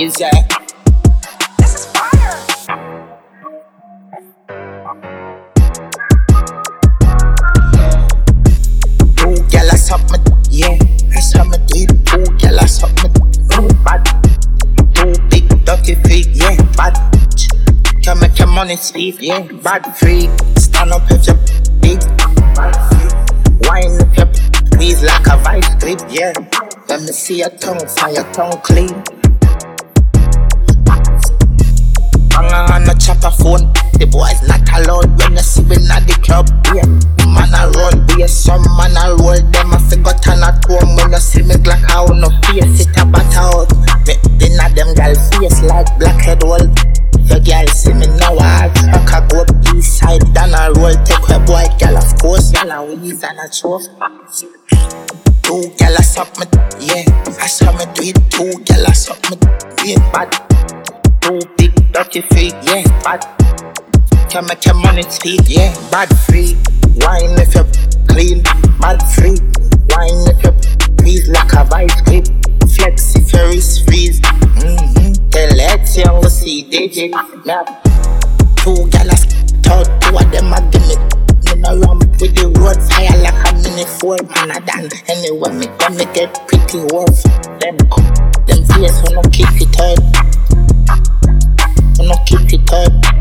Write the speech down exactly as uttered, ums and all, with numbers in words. is ya. This is fire. two gyal, I suck my d- yeah, I suck my d- two gyal, I suck my d- no bad. Two big dirty feet, yeah, bad. Come and come on and sleep, yeah, bad feet. Stand up if you're big, bad feet. Wine if you're please like a vice grip, yeah. Let me see your tongue, find your tongue clean. Banger on a chopper phone, the boy's not allowed when you see me at the club. Yeah, man I roll, yeah, some man I roll. Them I figure turn at home when you see me like I want no face. It a bat out, me dinner them girl face like blackhead wall. Your girl see me now I fuck a go up east side, then I roll. Take her boy girl of course, girl I wheeze and I choke. two gyal, I suck me, yeah, I suck me do it. two gyal, I suck me, yeah, bad. Two big dirty feet, yeah, bad. Can make your money speed, yeah, bad free. Wine if you're clean, bad free. Wine if you're please like a vice grip. Flex if your wrist freeze, mm-hmm. Tell let's young see D J, yeah. two gyal, I talk two of them I give me. Me no ramp with the road fire like a mini four. Man I dance anywhere me go, me get pretty rough. Them come, them face who no keep it up, who no keep it up.